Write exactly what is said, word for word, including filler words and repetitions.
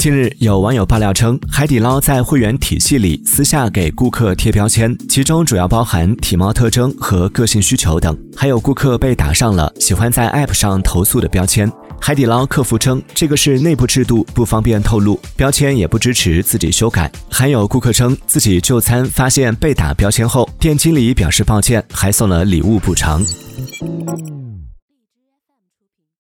近日，有网友爆料称，海底捞在会员体系里私下给顾客贴标签，其中主要包含体貌特征和个性需求等，还有顾客被打上了喜欢在 A P P 上投诉的标签。海底捞客服称，这个是内部制度，不方便透露，标签也不支持自己修改。还有顾客称自己就餐发现被打标签后，店经理表示抱歉，还送了礼物补偿。